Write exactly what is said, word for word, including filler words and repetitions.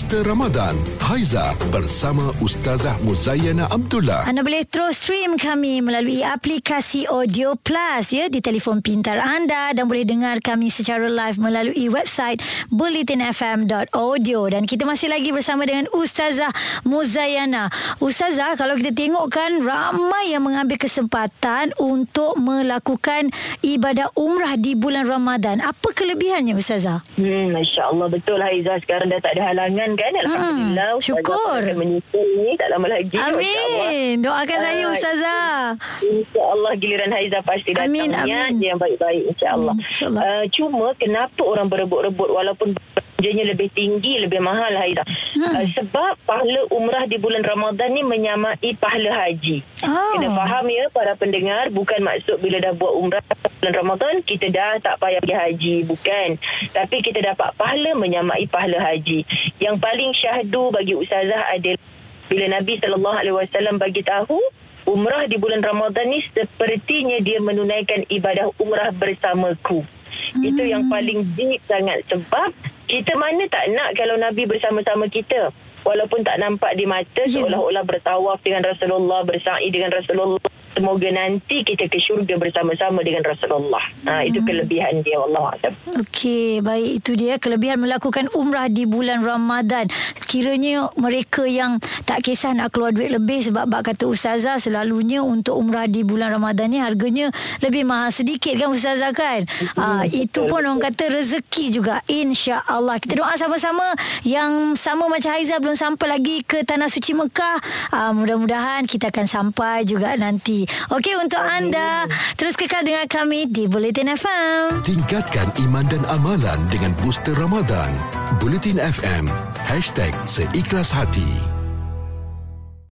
Booster Ramadan, Haiza bersama Ustazah Muzayyana Abdullah. Anda boleh terus stream kami melalui aplikasi Audio Plus ya di telefon pintar anda dan boleh dengar kami secara live melalui website bulletin f m dot audio. Dan kita masih lagi bersama dengan Ustazah Muzayyana. Ustazah, kalau kita tengokkan ramai yang mengambil kesempatan untuk melakukan ibadah umrah di bulan Ramadan. Apa kelebihannya, Ustazah? Hmm, insya-Allah betul Haiza, sekarang dah tak ada halangan kan. Alhamdulillah. Hmm, syukur. Menyusul ni tak lama lagi. Amin. Doakan uh, saya Ustazah. InsyaAllah giliran Haiza pasti datang. Amin, amin. Yang baik-baik insyaAllah. Hmm, insya uh, cuma kenapa orang berebut-rebut walaupun jenya lebih tinggi, lebih mahal Haiza? Hmm. Uh, sebab pahala umrah di bulan Ramadan ni menyamai pahala haji. Oh. Kena faham ya para pendengar, bukan maksud bila dah buat umrah bulan Ramadan kita dah tak payah pergi haji, bukan. Tapi kita dapat pahala menyamai pahala haji. Yang paling syahdu bagi Ustazah adalah bila Nabi sallallahu alaihi wasallam bagi tahu umrah di bulan Ramadan ni sepertinya dia menunaikan ibadah umrah bersamaku. Hmm. Itu yang paling deep sangat sebab kita mana tak nak kalau Nabi bersama-sama kita. Walaupun tak nampak di mata, yeah, seolah-olah bertawaf dengan Rasulullah, bersa'i dengan Rasulullah. Semoga nanti kita ke syurga bersama-sama dengan Rasulullah. Ha, itu hmm. kelebihan dia, wallahu a'lam. Okey, baik, itu dia kelebihan melakukan umrah di bulan Ramadan. Kiranya mereka yang tak kisah nak keluar duit lebih sebab bak kata Ustazah selalunya untuk umrah di bulan Ramadan ni harganya lebih mahal sedikit kan Ustazah kan? Hmm, ha, betul, itu pun betul. Orang kata rezeki juga, insya-Allah. Kita doa sama-sama yang sama macam Haiza belum sampai lagi ke Tanah Suci Mekah. Ha, mudah-mudahan kita akan sampai juga nanti. Okey, untuk anda, terus kekal dengan kami di Buletin F M. Tingkatkan iman dan amalan dengan booster Ramadan. Buletin F M hashtag seikhlas hati.